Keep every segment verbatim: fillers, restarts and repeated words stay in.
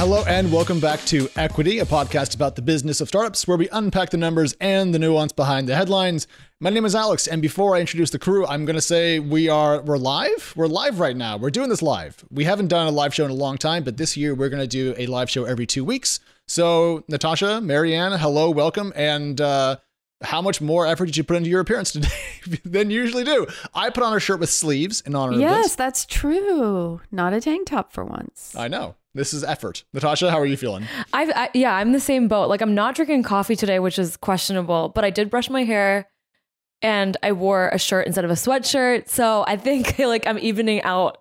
Hello and welcome back to Equity, a podcast about the business of startups where we unpack the numbers and the nuance behind the headlines. My name is Alex, and before I introduce the crew, I'm going to say we are, we're live. We're live right now. We're doing this live. We haven't done a live show in a long time, but this year we're going to do a live show every two weeks. So Natasha, Marianne, hello, welcome. And uh, how much more effort did you put into your appearance today than you usually do? I put on a shirt with sleeves in honor of this. Yes, that's true. Not a tank top for once. I know. This is effort. Natasha, how are you feeling? I've, I Yeah, I'm the same boat. Like, I'm not drinking coffee today, which is questionable, but I did brush my hair and I wore a shirt instead of a sweatshirt. So I think like I'm evening out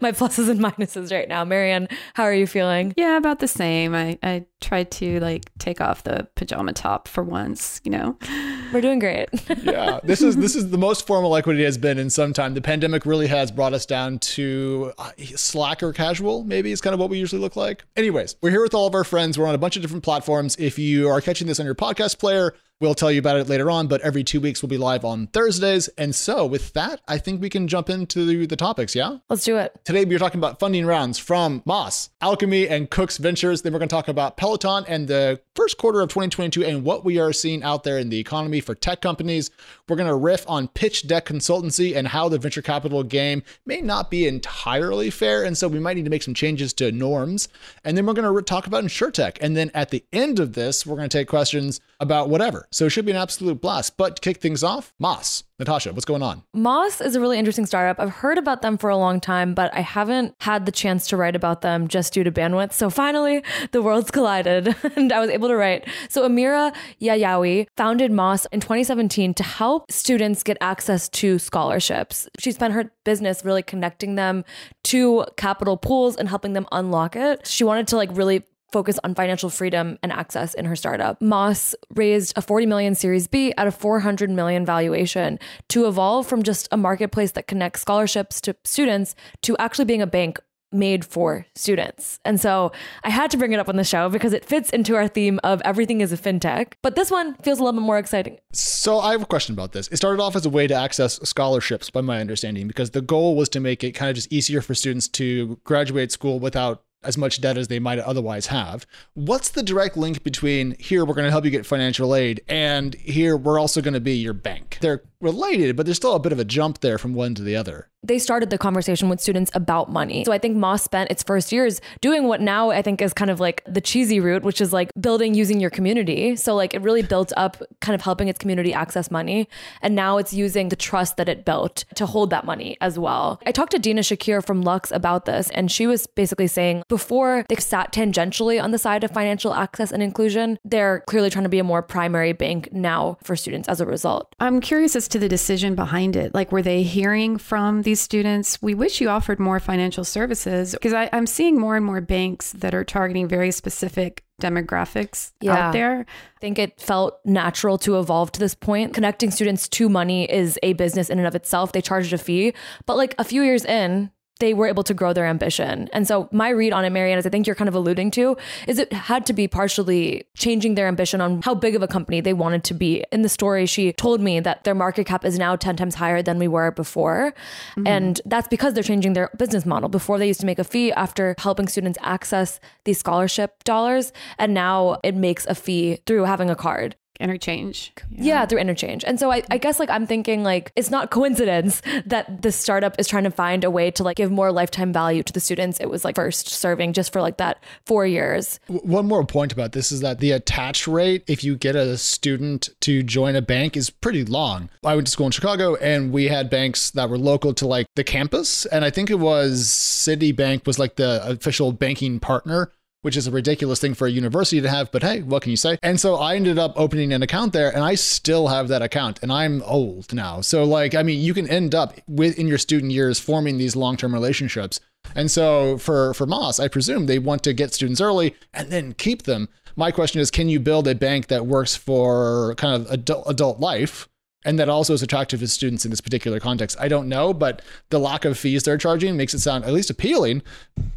my pluses and minuses right now. Marianne, how are you feeling? Yeah, about the same. I, I tried to like take off the pajama top for once, you know. We're doing great. Yeah, this is this is the most formal Equity has been in some time. The pandemic really has brought us down to uh, slack or casual, maybe is kind of what we usually look like. Anyways, we're here with all of our friends. We're on a bunch of different platforms. If you are catching this on your podcast player, we'll tell you about it later on, but every two weeks we'll be live on Thursdays. And so with that, I think we can jump into the, the topics, yeah? Let's do it. Today, we're talking about funding rounds from Moss, Alchemy, and Cook's Ventures. Then we're going to talk about Peloton and the first quarter of twenty twenty-two and what we are seeing out there in the economy for tech companies. We're going to riff on pitch deck consultancy and how the venture capital game may not be entirely fair. And so we might need to make some changes to norms. And then we're going to talk about InsurTech. And then at the end of this, we're going to take questions about whatever. So it should be an absolute blast. But to kick things off, Moss. Natasha, what's going on? Moss is a really interesting startup. I've heard about them for a long time, but I haven't had the chance to write about them just due to bandwidth. So finally, the worlds collided and I was able to write. So Amira Yayawi founded Moss in twenty seventeen to help students get access to scholarships. She spent her business really connecting them to capital pools and helping them unlock it. She wanted to like really focus on financial freedom and access in her startup. Moss raised a forty million Series B at a four hundred million valuation to evolve from just a marketplace that connects scholarships to students to actually being a bank made for students. And so I had to bring it up on the show because it fits into our theme of everything is a fintech, but this one feels a little bit more exciting. So I have a question about this. It started off as a way to access scholarships, by my understanding, because the goal was to make it kind of just easier for students to graduate school without as much debt as they might otherwise have. What's the direct link between here, we're going to help you get financial aid, and here, we're also going to be your bank? They're related, but there's still a bit of a jump there from one to the other. They started the conversation with students about money. So I think Moss spent its first years doing what now I think is kind of like the cheesy route, which is like building using your community. So like it really built up kind of helping its community access money. And now it's using the trust that it built to hold that money as well. I talked to Dina Shakir from Lux about this, and she was basically saying before they sat tangentially on the side of financial access and inclusion, they're clearly trying to be a more primary bank now for students as a result. I'm curious as to to the decision behind it. Like, were they hearing from these students, we wish you offered more financial services? Because I'm seeing more and more banks that are targeting very specific demographics yeah. out there. I think it felt natural to evolve to this point. Connecting students to money is a business in and of itself. They charged a fee, but like a few years in, they were able to grow their ambition. And so my read on it, Marianne, as I think you're kind of alluding to, is it had to be partially changing their ambition on how big of a company they wanted to be. In the story, she told me that their market cap is now ten times higher than we were before. Mm-hmm. And that's because they're changing their business model. Before, they used to make a fee after helping students access these scholarship dollars. And now it makes a fee through having a card. Interchange. Yeah. yeah, through interchange. And so I, I guess like I'm thinking like it's not coincidence that this startup is trying to find a way to like give more lifetime value to the students. It was like first serving just for like that four years. One more point about this is that the attach rate, if you get a student to join a bank, is pretty long. I went to school in Chicago and we had banks that were local to like the campus. And I think it was Citibank was like the official banking partner, which is a ridiculous thing for a university to have, but hey, what can you say? And so I ended up opening an account there and I still have that account and I'm old now. So like, I mean, you can end up with in your student years forming these long-term relationships. And so for, for Moss, I presume they want to get students early and then keep them. My question is, can you build a bank that works for kind of adult, adult life and that also is attractive to students in this particular context? I don't know, but the lack of fees they're charging makes it sound at least appealing,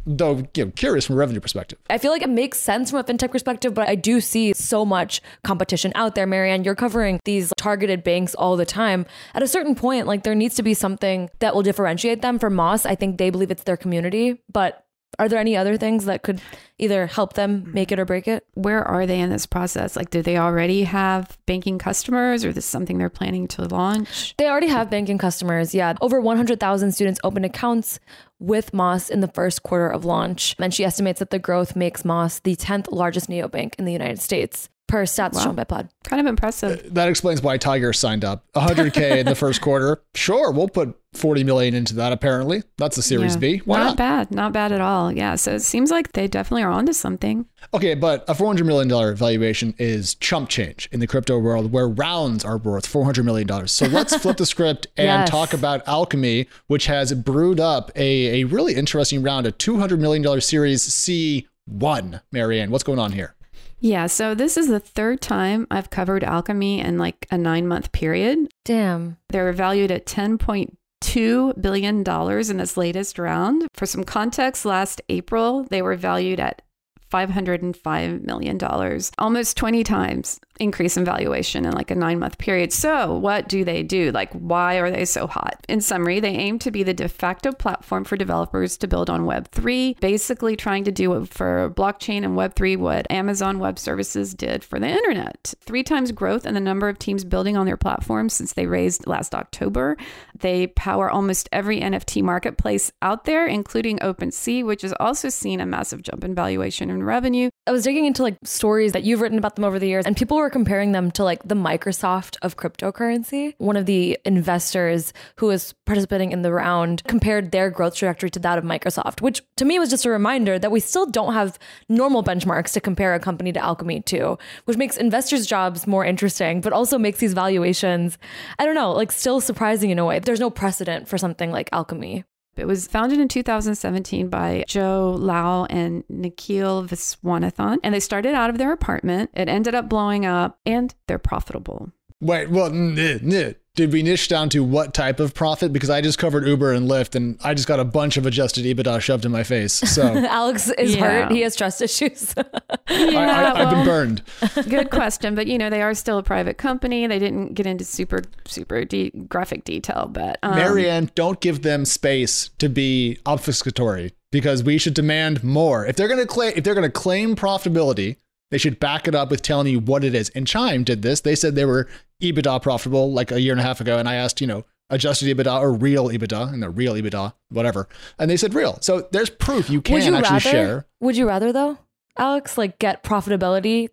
though, you know, curious from a revenue perspective. I feel like it makes sense from a fintech perspective, but I do see so much competition out there. Marianne, you're covering these targeted banks all the time. At a certain point, like there needs to be something that will differentiate them. For Moss, I think they believe it's their community, but Are there any other things that could either help them make it or break it? Where are they in this process? Like, do they already have banking customers, or is this something they're planning to launch? They already have banking customers. Yeah. Over one hundred thousand students opened accounts with Moss in the first quarter of launch. And she estimates that the growth makes Moss the tenth largest neobank in the United States, per stats wow. shown by Pod. Kind of impressive. Uh, that explains why Tiger signed up. one hundred K in the first quarter. Sure, we'll put forty million into that, apparently. That's a Series yeah. B. Why not, not bad. Not bad at all. Yeah, so it seems like they definitely are onto something. Okay, but a four hundred million dollars valuation is chump change in the crypto world, where rounds are worth four hundred million dollars. So let's flip the script and yes. talk about Alchemy, which has brewed up a, a really interesting round, a two hundred million dollars Series C one. Marianne, what's going on here? Yeah, so this is the third time I've covered Alchemy in like a nine-month period. Damn. They were valued at ten point two billion dollars in this latest round. For some context, last April, they were valued at five hundred five million dollars, almost twenty times increase in valuation in like a nine-month period. So what do they do? Like, why are they so hot? In summary, they aim to be the de facto platform for developers to build on Web three, basically trying to do for blockchain and Web three what Amazon Web Services did for the internet. Three times growth in the number of teams building on their platform since they raised last October. They power almost every N F T marketplace out there, including OpenSea, which has also seen a massive jump in valuation and revenue. I was digging into like stories that you've written about them over the years, and people were comparing them to like the Microsoft of cryptocurrency. One of the investors who is participating in the round compared their growth trajectory to that of Microsoft, which to me was just a reminder that we still don't have normal benchmarks to compare a company to Alchemy to, which makes investors' jobs more interesting, but also makes these valuations, I don't know, like still surprising in a way. There's no precedent for something like Alchemy. It was founded in two thousand seventeen by Joe Lau and Nikhil Viswanathan, and they started out of their apartment. It ended up blowing up, and they're profitable. Wait, well, did we niche down to what type of profit? Because I just covered Uber and Lyft, and I just got a bunch of adjusted EBITDA shoved in my face. So Alex is yeah. hurt. He has trust issues. yeah, I, I, I've well, been burned. Good question. But, you know, they are still a private company. They didn't get into super, super de- graphic detail. But um, Marianne, don't give them space to be obfuscatory, because we should demand more. If they're going to claim, if they're going to claim profitability, they should back it up with telling you what it is. And Chime did this. They said they were EBITDA profitable like a year and a half ago. And I asked, you know, adjusted EBITDA or real EBITDA, and the real EBITDA, whatever. And they said real. So there's proof you can you actually rather, share. Would you rather though, Alex, like get profitability?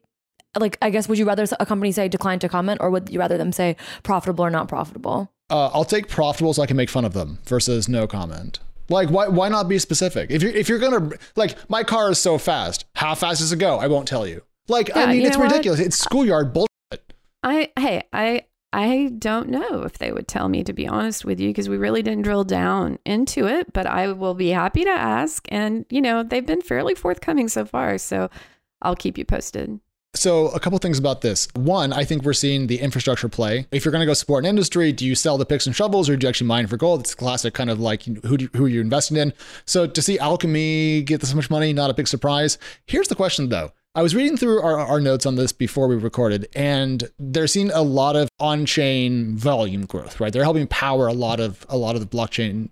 Like, I guess, would you rather a company say decline to comment, or would you rather them say profitable or not profitable? Uh, I'll take profitable so I can make fun of them versus no comment. Like, why why not be specific? If you're, if you're going to, like, my car is so fast. How fast does it go? I won't tell you. Like, yeah, I mean, it's ridiculous. What? It's schoolyard bullshit. I, hey, I, I don't know if they would tell me, to be honest with you, because we really didn't drill down into it, but I will be happy to ask. And, you know, they've been fairly forthcoming so far, so I'll keep you posted. So a couple things about this. One, I think we're seeing the infrastructure play. If you're going to go support an industry, do you sell the picks and shovels, or do you actually mine for gold? It's a classic kind of like, who do you, who are you investing in? So to see Alchemy get this much money, not a big surprise. Here's the question though. I was reading through our, our notes on this before we recorded, and they're seeing a lot of on-chain volume growth, right? They're helping power a lot of a lot of the blockchain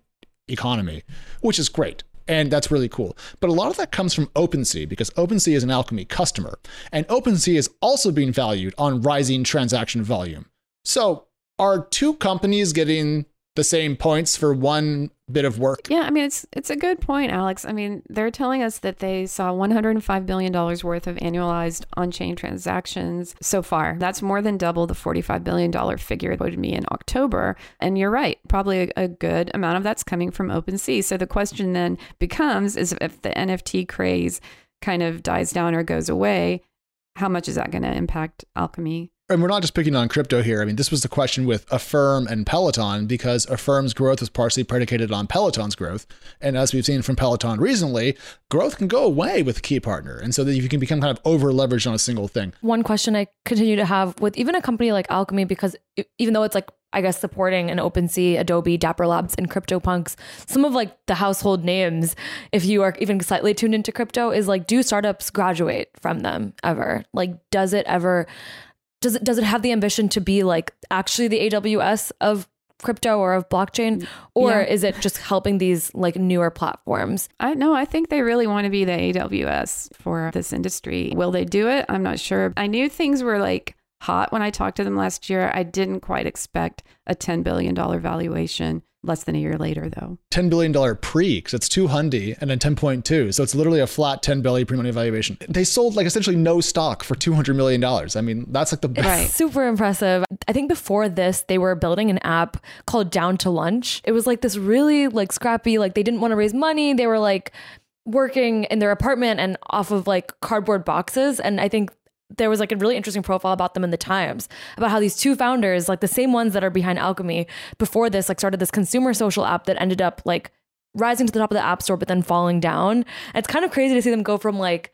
economy, which is great. And that's really cool. But a lot of that comes from OpenSea, because OpenSea is an Alchemy customer, and OpenSea is also being valued on rising transaction volume. So are two companies getting the same points for one bit of work? Yeah, I mean, it's it's a good point, Alex. I mean, they're telling us that they saw one hundred five billion dollars worth of annualized on-chain transactions so far. That's more than double the forty-five billion dollars figure quoted me in October. And you're right, probably a, a good amount of that's coming from OpenSea. So the question then becomes is if the N F T craze kind of dies down or goes away, how much is that going to impact Alchemy? And we're not just picking on crypto here. I mean, this was the question with Affirm and Peloton, because Affirm's growth was partially predicated on Peloton's growth. And as we've seen from Peloton recently, growth can go away with a key partner. And so that you can become kind of over leveraged on a single thing. One question I continue to have with even a company like Alchemy, because even though it's like, I guess, supporting an OpenSea, Adobe, Dapper Labs, and CryptoPunks, some of like the household names, if you are even slightly tuned into crypto, is like, do startups graduate from them ever? Like, does it ever... Does it, does it have the ambition to be like actually the A W S of crypto or of blockchain, or yeah. is it just helping these like newer platforms? I know. I think they really want to be the A W S for this industry. Will they do it? I'm not sure. I knew things were like hot when I talked to them last year. I didn't quite expect a ten billion dollars valuation. Less than a year later, though. ten billion dollars pre, because it's two hundy, and then ten point two. So it's literally a flat ten billion dollars pre-money valuation. They sold like essentially no stock for two hundred million dollars. I mean, that's like the best. Right. Super impressive. I think before this, they were building an app called Down to Lunch. It was like this really like scrappy, like they didn't want to raise money. They were like working in their apartment and off of like cardboard boxes. And I think there was like a really interesting profile about them in the Times about how these two founders, like the same ones that are behind Alchemy before this, like started this consumer social app that ended up like rising to the top of the app store, but then falling down. And it's kind of crazy to see them go from like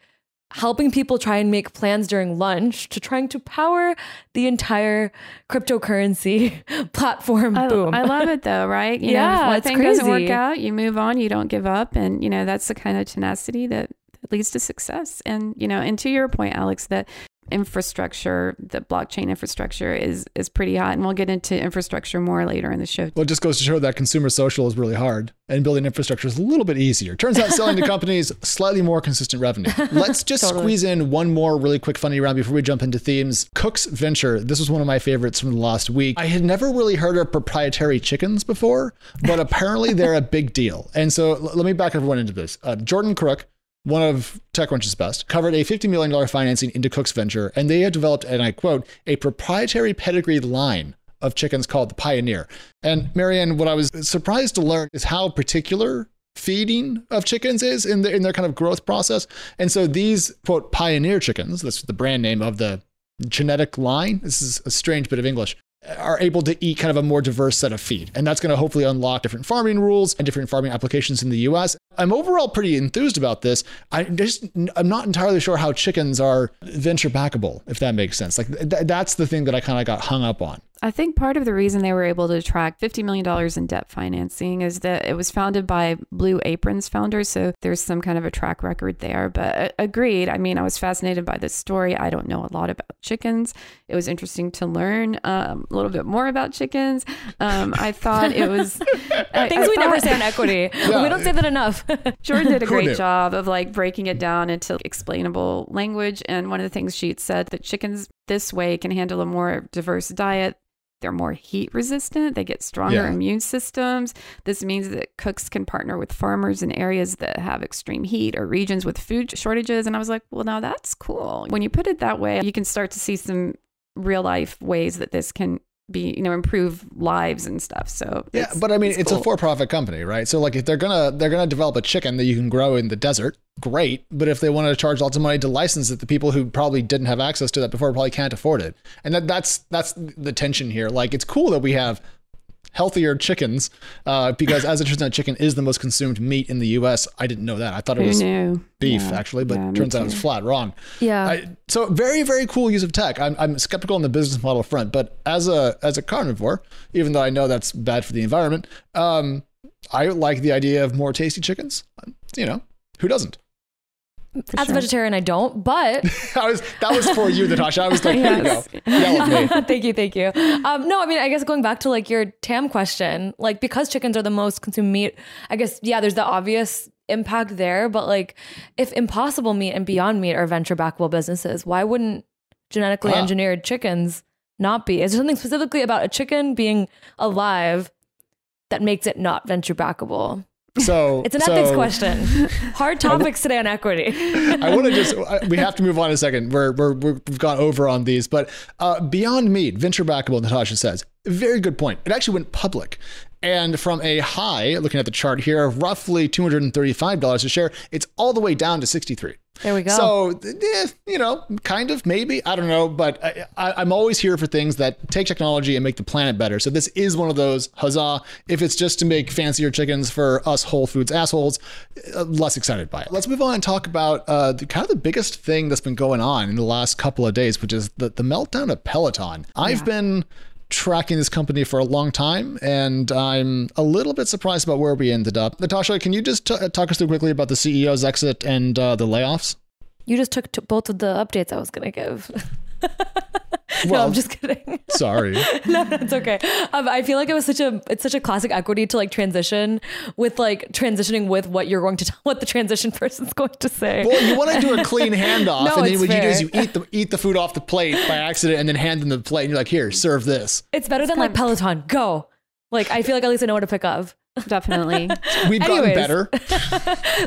helping people try and make plans during lunch to trying to power the entire cryptocurrency platform. I, boom. I love it though, right? You yeah, know, if one it's thing crazy. Doesn't work out, you move on, you don't give up. And you know, that's the kind of tenacity that leads to success. And, you know, and to your point, Alex, that infrastructure, the blockchain infrastructure is is pretty hot. And we'll get into infrastructure more later in the show. Well, it just goes to show that consumer social is really hard and building infrastructure is a little bit easier. Turns out selling to companies, slightly more consistent revenue. Let's just totally. squeeze in one more really quick funny round before we jump into themes. Cook's Venture. This was one of my favorites from the last week. I had never really heard of proprietary chickens before, but apparently they're a big deal. And so l- let me back everyone into this. Uh, Jordan Crook, one of TechCrunch's best, covered a fifty million dollars financing into Cook's Venture, and they have developed, and I quote, a proprietary pedigree line of chickens called the Pioneer. And Marianne, what I was surprised to learn is how particular feeding of chickens is in, the, in their kind of growth process. And so these, quote, Pioneer chickens, that's the brand name of the genetic line, this is a strange bit of English, are able to eat kind of a more diverse set of feed. And that's going to hopefully unlock different farming rules and different farming applications in the U S. I'm overall pretty enthused about this. I just, I'm not entirely sure how chickens are venture backable, if that makes sense. Like th- that's the thing that I kind of got hung up on. I think part of the reason they were able to attract fifty million dollars in debt financing is that it was founded by Blue Apron's founder. So there's some kind of a track record there, but agreed. I mean, I was fascinated by this story. I don't know a lot about chickens. It was interesting to learn um, a little bit more about chickens. Um, I thought it was... I, Things I we thought, never say on Equity. Yeah. We don't say that enough. Jordan did a great job of like breaking it down into explainable language. And one of the things she had said that chickens this way can handle a more diverse diet. They're more heat resistant. They get stronger yeah. immune systems. This means that cooks can partner with farmers in areas that have extreme heat or regions with food shortages. And I was like, well, now that's cool. When you put it that way, you can start to see some real life ways that this can be, you know, improve lives and stuff. So yeah, but I mean, it's, it's cool. A for-profit company, right? So like if they're going to, they're going to develop a chicken that you can grow in the desert, great. But if they want to charge lots of money to license it, the people who probably didn't have access to that before probably can't afford it. And that that's, that's the tension here. Like it's cool that we have healthier chickens uh, because as it turns out, chicken is the most consumed meat in the U S. I didn't know that. I thought it was beef yeah. actually, but yeah, turns out it was flat wrong. Yeah. I, so very, very cool use of tech. I'm, I'm skeptical on the business model front, but as a as a carnivore, even though I know that's bad for the environment, um, I like the idea of more tasty chickens. You know, who doesn't? For As sure. a vegetarian, I don't, but... I was, that was for you, Natasha. I was like, yes. There you go. That was me. Thank you, thank you. Um, no, I mean, I guess going back to like your T A M question, like because chickens are the most consumed meat, I guess, yeah, there's the obvious impact there, but like if Impossible Meat and Beyond Meat are venture backable businesses, why wouldn't genetically ah. engineered chickens not be? Is there something specifically about a chicken being alive that makes it not venture backable? So it's an so, ethics question. Hard topics today on Equity. I want to just, we have to move on in a second. We're, we're, we've gone over on these, but uh, Beyond Meat, venture backable, Natasha says, very good point. It actually went public. And from a high, looking at the chart here, of roughly two hundred thirty-five dollars a share, it's all the way down to sixty-three dollars. There we go. So, eh, you know, kind of, maybe, I don't know, but I, I, I'm always here for things that take technology and make the planet better. So this is one of those, huzzah. If it's just to make fancier chickens for us Whole Foods assholes, uh, less excited by it. Let's move on and talk about uh, the, kind of the biggest thing that's been going on in the last couple of days, which is the, the meltdown of Peloton. Yeah. I've been tracking this company for a long time, and I'm a little bit surprised about where we ended up. Natasha, can you just t- talk us through quickly about the C E O's exit and uh, the layoffs? You just took t- both of the updates I was going to give. Well, no, I'm just kidding. Sorry. No, that's okay. Um, I feel like it was such a, it's such a classic equity to like transition with like transitioning with what you're going to tell, what the transition person's going to say. Well, you want to do a clean handoff. No, and then what fair. you do is you eat the, eat the food off the plate by accident and then hand them the plate and you're like, here, serve this. It's better it's than like Peloton. Go. Like, I feel like at least I know what to pick up. Definitely. We've gotten better.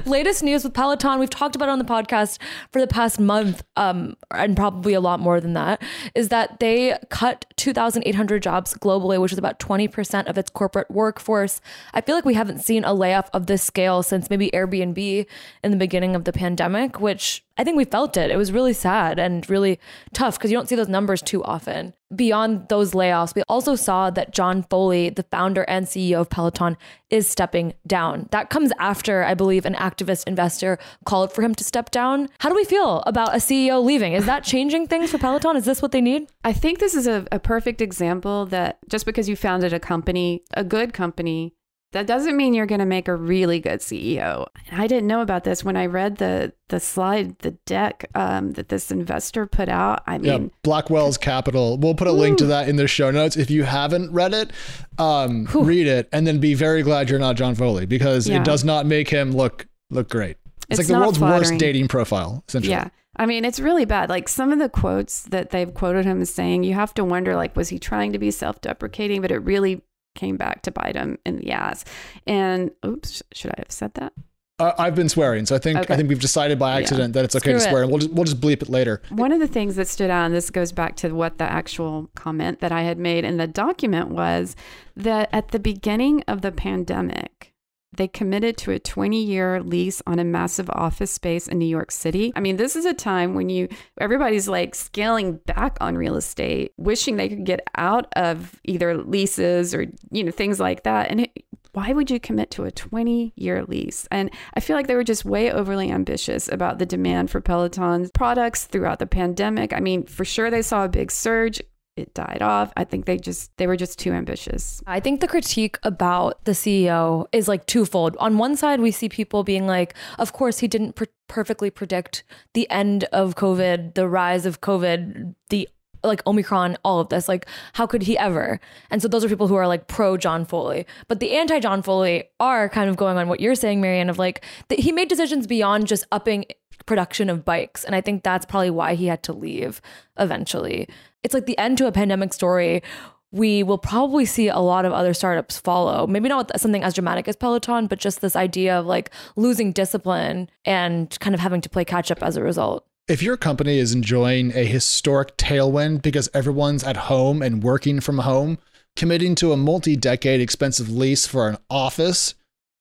Latest news with Peloton, we've talked about it on the podcast for the past month, um, and probably a lot more than that, is that they cut two thousand eight hundred jobs globally, which is about twenty percent of its corporate workforce. I feel like we haven't seen a layoff of this scale since maybe Airbnb in the beginning of the pandemic, which I think we felt it. It was really sad and really tough because you don't see those numbers too often. Beyond those layoffs, we also saw that John Foley, the founder and C E O of Peloton, is stepping down. That comes after, I believe, an activist investor called for him to step down. How do we feel about a C E O leaving? Is that changing things for Peloton? Is this what they need? I think this is a, a perfect example that just because you founded a company, a good company, that doesn't mean you're going to make a really good C E O. And I didn't know about this when I read the the slide, the deck um, that this investor put out. I mean, yeah, Blackwell's Capital. We'll put a ooh. link to that in the show notes. If you haven't read it, um, read it and then be very glad you're not John Foley, because yeah. it does not make him look look great. It's, it's like the world's flattering. worst dating profile, essentially. Yeah. I mean, it's really bad. Like some of the quotes that they've quoted him as saying, you have to wonder, like, was he trying to be self-deprecating? But it really came back to bite him in the ass. And oops, should I have said that? Uh, I've been swearing, so I think okay. I think we've decided by accident yeah. that it's okay Screw to it. swear, and we'll just we'll just bleep it later. One of the things that stood out, and this goes back to what the actual comment that I had made in the document was, that at the beginning of the pandemic, they committed to a twenty-year lease on a massive office space in New York City. I mean, this is a time when you everybody's like scaling back on real estate, wishing they could get out of either leases or, you know, things like that. And it, why would you commit to a twenty-year lease? And I feel like they were just way overly ambitious about the demand for Peloton's products throughout the pandemic. I mean, for sure, they saw a big surge. It died off. I think they just, they were just too ambitious. I think the critique about the C E O is like twofold. On one side, we see people being like, of course, he didn't per- perfectly predict the end of COVID, the rise of COVID, the like Omicron, all of this, like how could he ever? And so those are people who are like pro John Foley, but the anti John Foley are kind of going on what you're saying, Marianne, of like that he made decisions beyond just upping production of bikes. And I think that's probably why he had to leave eventually. It's like the end to a pandemic story. We will probably see a lot of other startups follow. Maybe not something as dramatic as Peloton, but just this idea of like losing discipline and kind of having to play catch up as a result. If your company is enjoying a historic tailwind because everyone's at home and working from home, committing to a multi-decade expensive lease for an office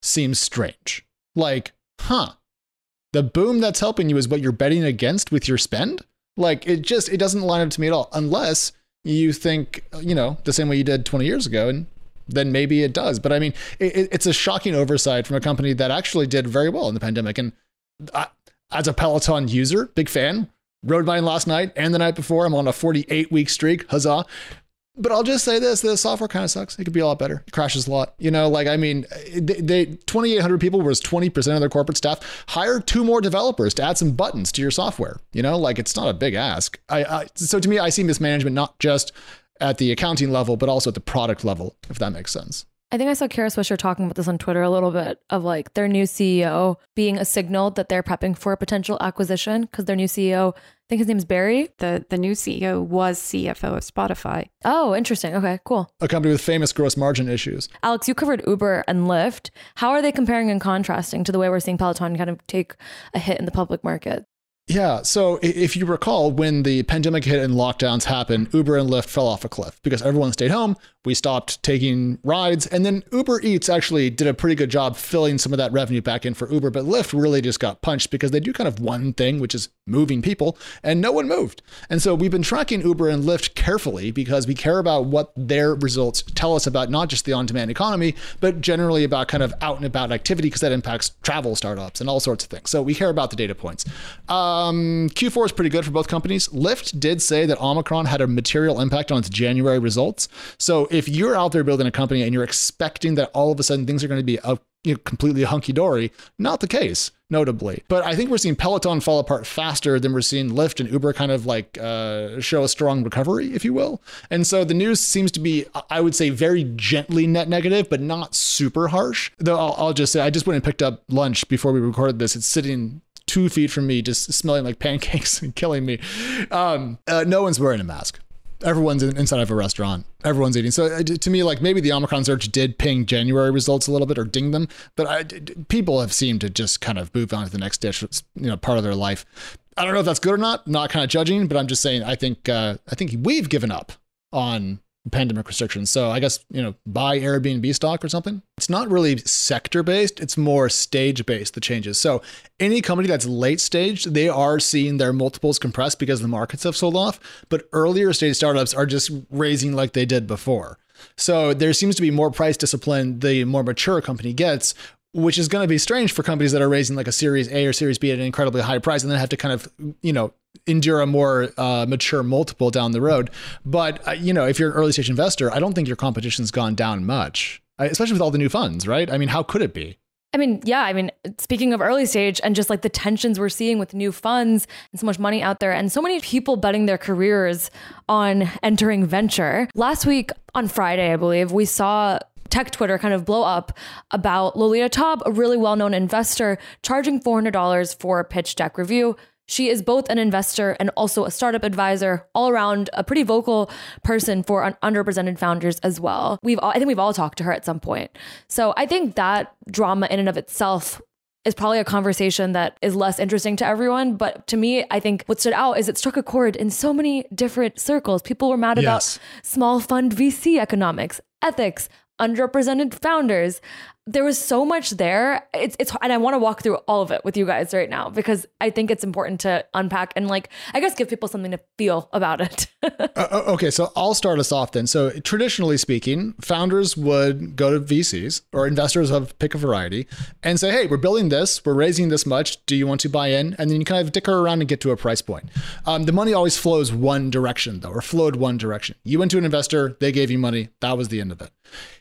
seems strange. Like, huh, the boom that's helping you is what you're betting against with your spend? Like, it just, it doesn't line up to me at all. Unless you think, you know, the same way you did twenty years ago, and then maybe it does. But I mean, it, it's a shocking oversight from a company that actually did very well in the pandemic. And I, as a Peloton user, big fan, rode mine last night and the night before. I'm on a forty-eight week streak. Huzzah. But I'll just say this, the software kind of sucks. It could be a lot better. It crashes a lot. You know, like, I mean, they, they twenty-eight hundred people was twenty percent of their corporate staff. Hire two more developers to add some buttons to your software. You know, like, it's not a big ask. I, I So to me, I see mismanagement not just at the accounting level, but also at the product level, if that makes sense. I think I saw Kara Swisher talking about this on Twitter a little bit, of like their new C E O being a signal that they're prepping for a potential acquisition, because their new C E O, I think his name's Barry. The the new C E O was C F O of Spotify. Oh, interesting. Okay, cool. A company with famous gross margin issues. Alex, you covered Uber and Lyft. How are they comparing and contrasting to the way we're seeing Peloton kind of take a hit in the public market? Yeah. So if you recall, when the pandemic hit and lockdowns happened, Uber and Lyft fell off a cliff because everyone stayed home. We stopped taking rides. And then Uber Eats actually did a pretty good job filling some of that revenue back in for Uber. But Lyft really just got punched because they do kind of one thing, which is moving people, and no one moved. And so we've been tracking Uber and Lyft carefully because we care about what their results tell us about not just the on-demand economy, but generally about kind of out and about activity, because that impacts travel startups and all sorts of things. So we care about the data points. Uh, Um, Q four is pretty good for both companies. Lyft did say that Omicron had a material impact on its January results. So if you're out there building a company and you're expecting that all of a sudden things are going to be a you know, completely hunky-dory. Not the case, notably. But I think we're seeing Peloton fall apart faster than we're seeing Lyft and Uber kind of like uh, show a strong recovery, if you will. And so the news seems to be, I would say, very gently net negative, but not super harsh. Though I'll, I'll just say, I just went and picked up lunch before we recorded this. It's sitting two feet from me, just smelling like pancakes and killing me. Um, uh, no one's wearing a mask. Everyone's inside of a restaurant. Everyone's eating. So to me, like maybe the Omicron surge did ping January results a little bit or ding them, but I, people have seemed to just kind of move on to the next dish, you know, part of their life. I don't know if that's good or not. Not kind of judging, but I'm just saying. I think uh, I think we've given up on pandemic restrictions. So I guess, you know, buy Airbnb stock or something. It's not really sector based. It's more stage based, the changes. So any company that's late stage, they are seeing their multiples compressed because the markets have sold off, but earlier stage startups are just raising like they did before. So there seems to be more price discipline the more mature a company gets, which is going to be strange for companies that are raising like a Series A or Series B at an incredibly high price and then have to kind of, you know, endure a more uh, mature multiple down the road. But, uh, you know, if you're an early stage investor, I don't think your competition's gone down much, especially with all the new funds, right? I mean, how could it be? I mean, yeah, I mean, speaking of early stage and just like the tensions we're seeing with new funds and so much money out there and so many people betting their careers on entering venture. Last week on Friday, I believe, we saw tech Twitter kind of blow up about Lolita Taub, a really well-known investor, charging four hundred dollars for a pitch deck review. She is both an investor and also a startup advisor, all around a pretty vocal person for un- underrepresented founders as well. We've all, I think we've all talked to her at some point. So I think that drama in and of itself is probably a conversation that is less interesting to everyone. But to me, I think what stood out is it struck a chord in so many different circles. People were mad yes. about small fund V C economics, ethics, underrepresented founders. There was so much there. It's it's and I want to walk through all of it with you guys right now because I think it's important to unpack and like I guess give people something to feel about it. uh, okay, so I'll start us off then. So traditionally speaking, founders would go to V Cs or investors of pick a variety and say, "Hey, we're building this. We're raising this much. Do you want to buy in?" And then you kind of dicker around and get to a price point. Um, the money always flows one direction though, or flowed one direction. You went to an investor, they gave you money. That was the end of it.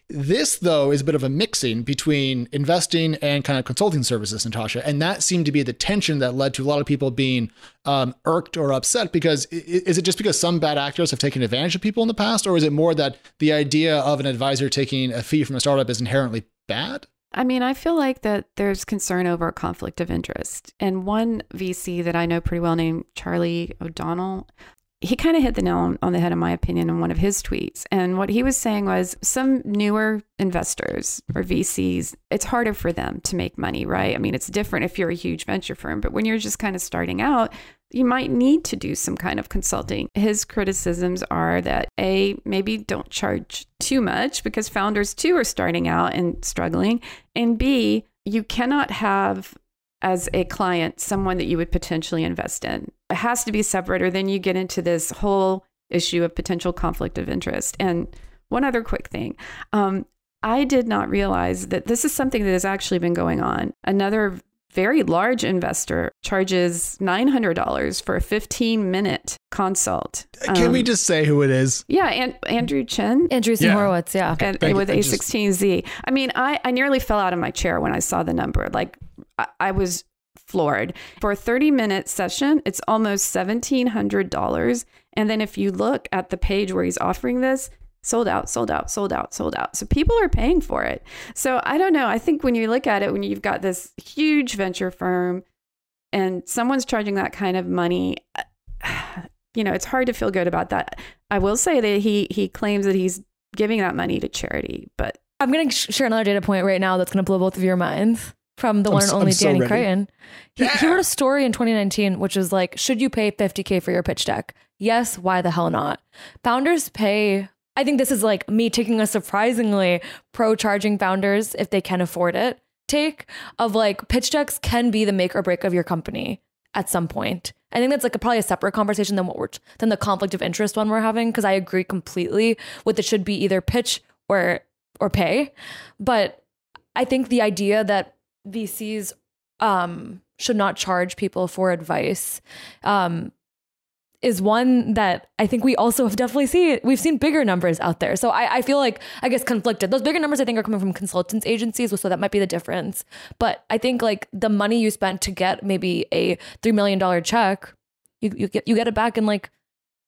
This, though, is a bit of a mixing between investing and kind of consulting services, Natasha. And that seemed to be the tension that led to a lot of people being um, irked or upset because is it just because some bad actors have taken advantage of people in the past? Or is it more that the idea of an advisor taking a fee from a startup is inherently bad? I mean, I feel like that there's concern over a conflict of interest. And one V C that I know pretty well named Charlie O'Donnell, he kind of hit the nail on the head, in my opinion, in one of his tweets. And what he was saying was some newer investors or V Cs, it's harder for them to make money, right? I mean, it's different if you're a huge venture firm, but when you're just kind of starting out, you might need to do some kind of consulting. His criticisms are that A, maybe don't charge too much because founders too are starting out and struggling. And B, you cannot have as a client, someone that you would potentially invest in. It has to be separate or then you get into this whole issue of potential conflict of interest. And one other quick thing, um, I did not realize that this is something that has actually been going on. Another very large investor charges nine hundred dollars for a fifteen minute consult. Um, Can we just say who it is? Yeah, and Andrew Chen. Andrew Chen yeah. Horowitz, yeah. And, and with A sixteen Z. I mean, I, I nearly fell out of my chair when I saw the number. Like, I, I was floored. For a thirty minute session, it's almost seventeen hundred dollars. And then if you look at the page where he's offering this, sold out, sold out, sold out, sold out. So people are paying for it. So I don't know. I think when you look at it, when you've got this huge venture firm and someone's charging that kind of money, you know, it's hard to feel good about that. I will say that he he claims that he's giving that money to charity, but I'm going to sh- share another data point right now that's going to blow both of your minds. From the I'm one and only so, Danny so Crichton. He, yeah. he wrote a story in twenty nineteen, which was like, should you pay fifty K for your pitch deck? Yes. Why the hell not? Founders pay. I think this is like me taking a surprisingly pro charging founders, if they can afford it, take of like pitch decks can be the make or break of your company at some point. I think that's like a, probably a separate conversation than what we're than the conflict of interest one we're having, because I agree completely with it should be either pitch or or pay. But I think the idea that V Cs um, should not charge people for advice um, is one that I think we also have definitely seen. We've seen bigger numbers out there. So I, I feel like, I guess, conflicted. Those bigger numbers, I think, are coming from consultants, agencies. So that might be the difference. But I think like the money you spent to get maybe a three million dollars check, you, you get you get it back in like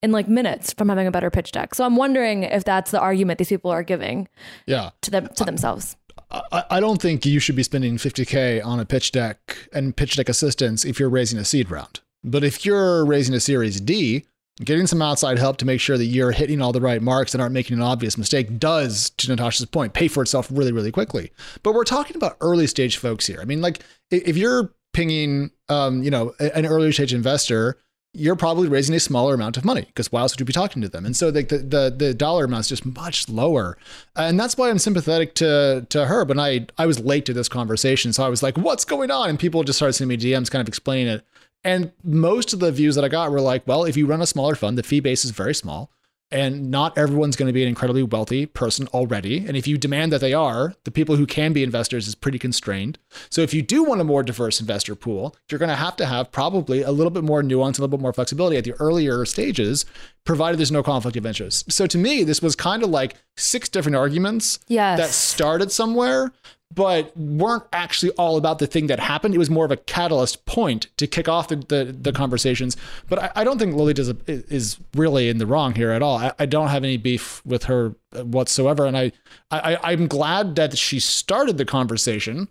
in like minutes from having a better pitch deck. So I'm wondering if that's the argument these people are giving yeah. to them to I, themselves. I, I don't think you should be spending fifty K on a pitch deck and pitch deck assistance if you're raising a seed round. But if you're raising a Series D, getting some outside help to make sure that you're hitting all the right marks and aren't making an obvious mistake does, to Natasha's point, pay for itself really, really quickly. But we're talking about early stage folks here. I mean, like if you're pinging, um, you know, an early stage investor, you're probably raising a smaller amount of money because why else would you be talking to them? And so the the, the dollar amount is just much lower. And that's why I'm sympathetic to to her. But I, I was late to this conversation. So I was like, what's going on? And people just started sending me D Ms kind of explaining it. And most of the views that I got were like, well, if you run a smaller fund, the fee base is very small and not everyone's going to be an incredibly wealthy person already. And if you demand that they are, the people who can be investors is pretty constrained. So if you do want a more diverse investor pool, you're going to have to have probably a little bit more nuance, a little bit more flexibility at the earlier stages, provided there's no conflict of interest. So to me, this was kind of like six different arguments yes. that started somewhere, but weren't actually all about the thing that happened. It was more of a catalyst point to kick off the the, the conversations. But I, I don't think Lily does a, is really in the wrong here at all. I, I don't have any beef with her whatsoever. And I, I, I'm glad that she started the conversation.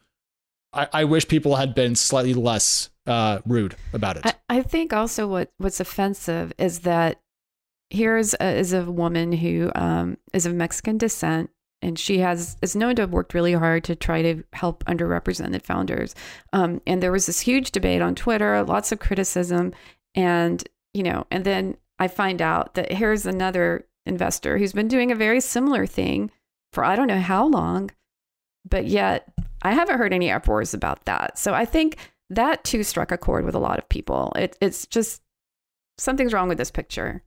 I, I wish people had been slightly less uh, rude about it. I, I think also what, what's offensive is that here is a, is a woman who um, is of Mexican descent. And she has is known to have worked really hard to try to help underrepresented founders. Um, and there was this huge debate on Twitter, lots of criticism. And, you know, and then I find out that here's another investor who's been doing a very similar thing for I don't know how long, but yet I haven't heard any uproars about that. So I think that too struck a chord with a lot of people. It, it's just something's wrong with this picture.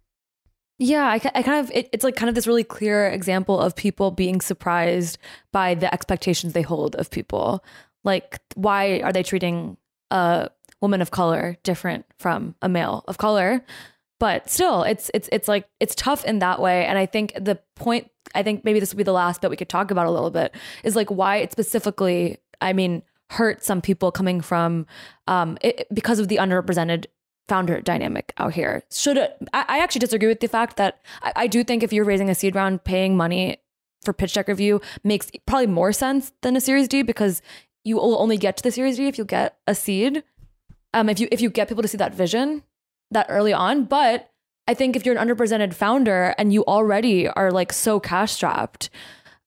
Yeah, I, I kind of, it, it's like kind of this really clear example of people being surprised by the expectations they hold of people. Like, why are they treating a woman of color different from a male of color? But still, it's, it's, it's like, it's tough in that way. And I think the point, I think maybe this will be the last bit we could talk about a little bit is like why it specifically, I mean, hurt some people coming from, um, it, because of the underrepresented founder dynamic out here. Should it, I, I actually disagree with the fact that I, I do think if you're raising a seed round, paying money for pitch deck review makes probably more sense than a Series D because you will only get to the Series D if you get a seed. Um, if you if you get people to see that vision that early on. But I think if you're an underrepresented founder and you already are like so cash strapped,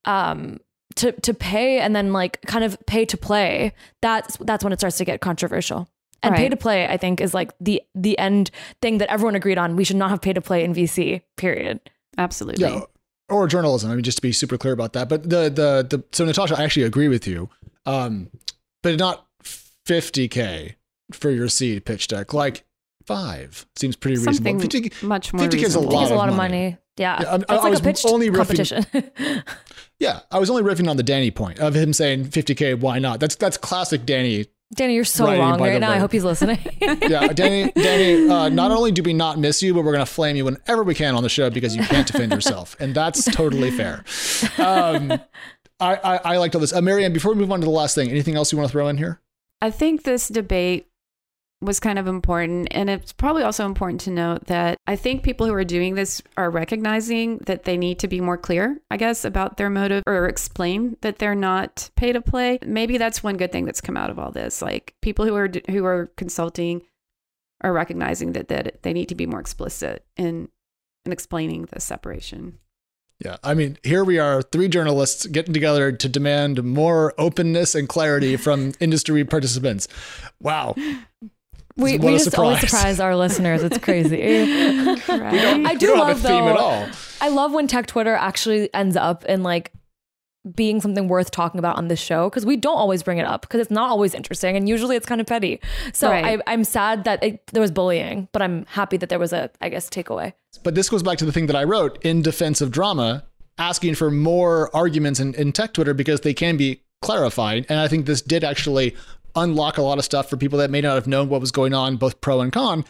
um, to to pay and then like kind of pay to play, that's that's when it starts to get controversial. And right. pay to play, I think, is like the the end thing that everyone agreed on. We should not have pay to play in V C, period. Absolutely. Yeah, or journalism. I mean, just to be super clear about that. But the the, the so Natasha, I actually agree with you, um, but not fifty K for your seed pitch deck. Like five seems pretty Something reasonable. fifty K, much more. fifty K is a lot, a lot of money. money. Yeah, yeah I, that's I, like I was a pitch only competition. yeah, I was only riffing on the Danny point of him saying fifty K. Why not? That's that's classic Danny. Danny, you're so Writing wrong right now. Way. I hope he's listening. yeah, Danny, Danny. Uh, not only do we not miss you, but we're going to flame you whenever we can on the show because you can't defend yourself. And that's totally fair. Um, I, I, I liked all this. Uh, Marianne, before we move on to the last thing, anything else you want to throw in here? I think this debate was kind of important. And it's probably also important to note that I think people who are doing this are recognizing that they need to be more clear, I guess, about their motive or explain that they're not pay to play. Maybe that's one good thing that's come out of all this. Like people who are who are consulting are recognizing that, that they need to be more explicit in, in explaining the separation. Yeah, I mean, here we are, three journalists getting together to demand more openness and clarity from industry participants. Wow. We, we just surprise. always surprise our listeners. It's crazy. right? we don't, I do we don't love have a theme though, at all. I love when tech Twitter actually ends up in like being something worth talking about on the show because we don't always bring it up because it's not always interesting and usually it's kind of petty. So right. I, I'm sad that it, there was bullying, but I'm happy that there was a, I guess, takeaway. But this goes back to the thing that I wrote in defense of drama, asking for more arguments in, in tech Twitter because they can be clarified. And I think this did actually unlock a lot of stuff for people that may not have known what was going on, both pro and con.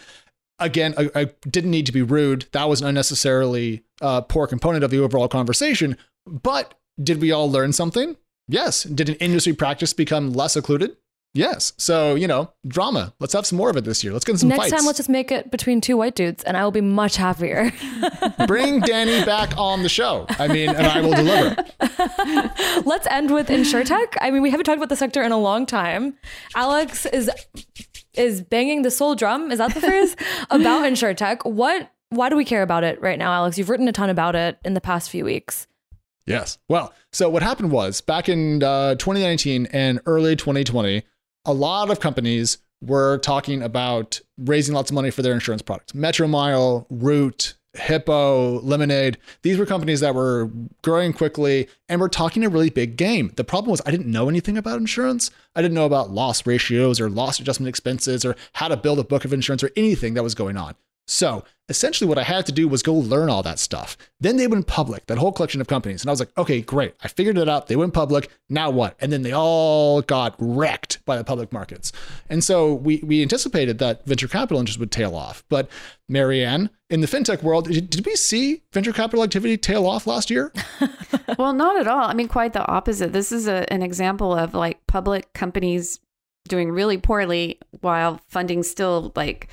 again, I, I didn't need to be rude. That was an unnecessarily uh, poor component of the overall conversation. But did we all learn something? Yes. Did an industry practice become less occluded? Yes. So, you know, drama. Let's have some more of it this year. Let's get in some Next fights. Next time, let's just make it between two white dudes and I will be much happier. Bring Danny back on the show. I mean, and I will deliver. Let's end with InsurTech. I mean, we haven't talked about the sector in a long time. Alex is is banging the soul drum. Is that the phrase? About InsurTech. What, why do we care about it right now, Alex? You've written a ton about it in the past few weeks. Yes. Well, so what happened was back in uh, twenty nineteen and early twenty twenty, a lot of companies were talking about raising lots of money for their insurance products. Metro Mile, Root, Hippo, Lemonade. These were companies that were growing quickly and were talking a really big game. The problem was I didn't know anything about insurance. I didn't know about loss ratios or loss adjustment expenses or how to build a book of insurance or anything that was going on. So essentially what I had to do was go learn all that stuff. Then they went public, that whole collection of companies. And I was like, okay, great. I figured it out. They went public. Now what? And then they all got wrecked by the public markets. And so we we anticipated that venture capital interest would tail off. But Marianne, in the fintech world, did, did we see venture capital activity tail off last year? Well, not at all. I mean, quite the opposite. This is a, an example of like public companies doing really poorly while funding still like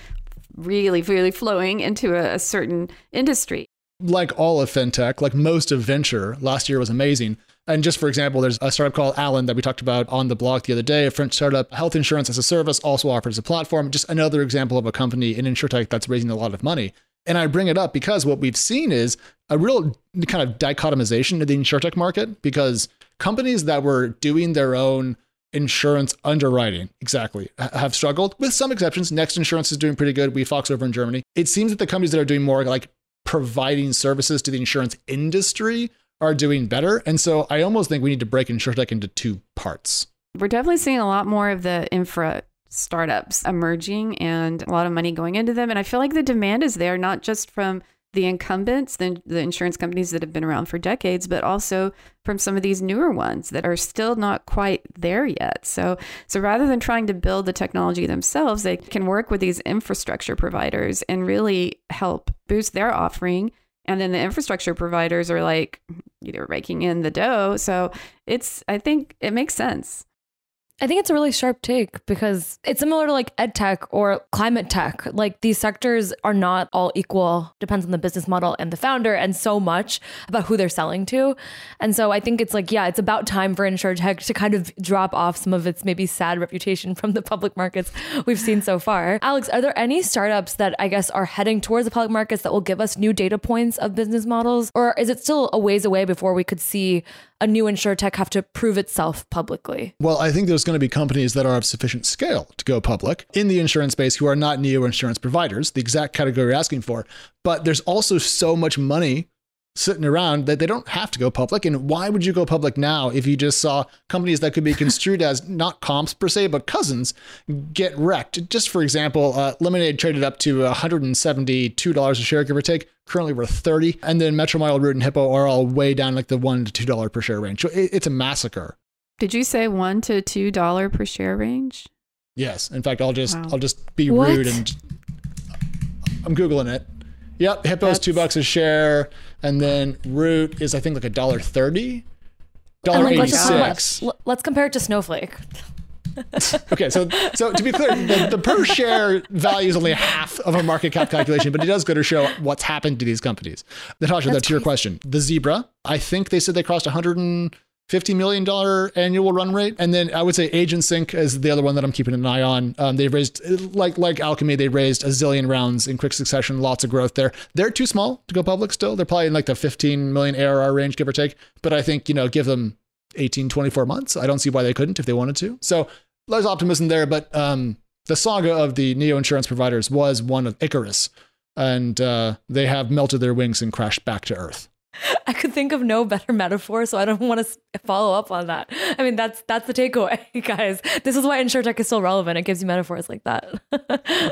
really, really flowing into a, a certain industry. Like all of fintech, like most of venture, last year was amazing. And just for example, there's a startup called Allen that we talked about on the blog the other day, a French startup, health insurance as a service, also offered as a platform. Just another example of a company in InsurTech that's raising a lot of money. And I bring it up because what we've seen is a real kind of dichotomization of the InsurTech market, because companies that were doing their own insurance underwriting, exactly, have struggled, with some exceptions. Next Insurance is doing pretty good. We Fox over in Germany. It seems that the companies that are doing more like providing services to the insurance industry are doing better. And so I almost think we need to break InsurTech into two parts. We're definitely seeing a lot more of the infra startups emerging and a lot of money going into them. And I feel like the demand is there, not just from the incumbents, the, the insurance companies that have been around for decades, but also from some of these newer ones that are still not quite there yet. So, so rather than trying to build the technology themselves, they can work with these infrastructure providers and really help boost their offering. And then the infrastructure providers are like, you know, raking in the dough. So it's, I think it makes sense. I think it's a really sharp take because it's similar to like ed tech or climate tech. Like these sectors are not all equal. Depends on the business model and the founder and so much about who they're selling to. And so I think it's like, yeah, it's about time for InsurTech to kind of drop off some of its maybe sad reputation from the public markets we've seen so far. Alex, are there any startups that I guess are heading towards the public markets that will give us new data points of business models? Or is it still a ways away before we could see a new InsurTech have to prove itself publicly? Well, I think there's going to be companies that are of sufficient scale to go public in the insurance space who are not neo insurance providers, the exact category you're asking for. But there's also so much money sitting around that they don't have to go public. And why would you go public now if you just saw companies that could be construed as not comps per se, but cousins get wrecked? Just for example, uh, Lemonade traded up to one hundred seventy-two dollars a share, give or take. Currently we're thirty. And then Metro Mile, Root, and Hippo are all way down like the one dollar to two dollars per share range. So it, it's a massacre. Did you say one dollar to two dollars per share range? Yes. In fact, I'll just wow. I'll just be what? rude and I'm Googling it. Yep, Hippo's That's... two bucks a share, and then Root is I think like a dollar thirty, dollar eighty six. Let's compare it to Snowflake. Okay, so so to be clear, the, the per share value is only half of a market cap calculation, but it does go to show what's happened to these companies. Natasha, though, to your question, the Zebra, I think they said they crossed a hundred and fifty million dollars annual run rate. And then I would say Agent Sync is the other one that I'm keeping an eye on. Um, they've raised, like like Alchemy, they raised a zillion rounds in quick succession, lots of growth there. They're too small to go public still. They're probably in like the fifteen million A R R range, give or take. But I think, you know, give them eighteen, twenty-four months. I don't see why they couldn't if they wanted to. So there's optimism there. But um, the saga of the neo insurance providers was one of Icarus. And uh, they have melted their wings and crashed back to earth. I could think of no better metaphor, so I don't want to follow up on that. I mean, that's that's the takeaway, guys. This is why InsurTech is still relevant. It gives you metaphors like that.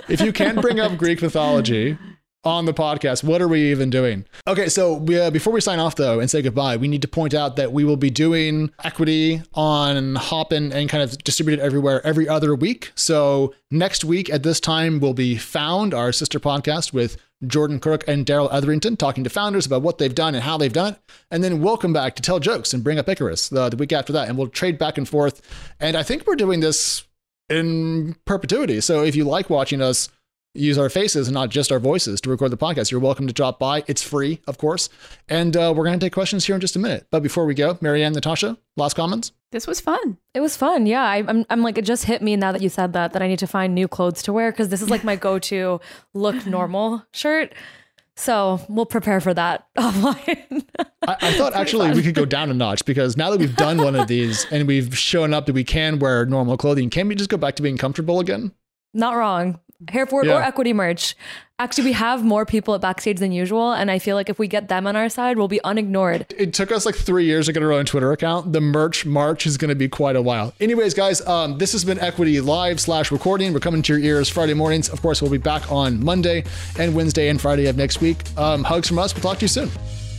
If you can't bring up Greek mythology, on the podcast. What are we even doing? Okay, so we, uh, before we sign off though and say goodbye, we need to point out that we will be doing equity on Hopin and kind of distributed everywhere every other week. So next week at this time will be Found, our sister podcast with Jordan Crook and Daryl Etherington, talking to founders about what they've done and how they've done it. And then we'll come back to Tell Jokes and Bring Up Icarus the, the week after that. And we'll trade back and forth. And I think we're doing this in perpetuity. So if you like watching us use our faces and not just our voices to record the podcast, you're welcome to drop by. It's free, of course. And uh, we're going to take questions here in just a minute. But before we go, Marianne, Natasha, last comments? This was fun. It was fun. Yeah. I, I'm I'm like, it just hit me now that you said that, that I need to find new clothes to wear, because this is like my go-to look normal shirt. So we'll prepare for that offline. I, I thought actually fun. We could go down a notch, because now that we've done one of these and we've shown up that we can wear normal clothing, can we just go back to being comfortable again? Not wrong. Hair forward yeah. or equity merch. Actually, we have more people at Backstage than usual, and I feel like if we get them on our side, we'll be unignored. It took us like three years to get our own Twitter account. The merch march is going to be quite a while. Anyways, guys, um, this has been Equity Live slash recording. We're coming to your ears Friday mornings. Of course, we'll be back on Monday and Wednesday and Friday of next week. Um, hugs from us. We'll talk to you soon.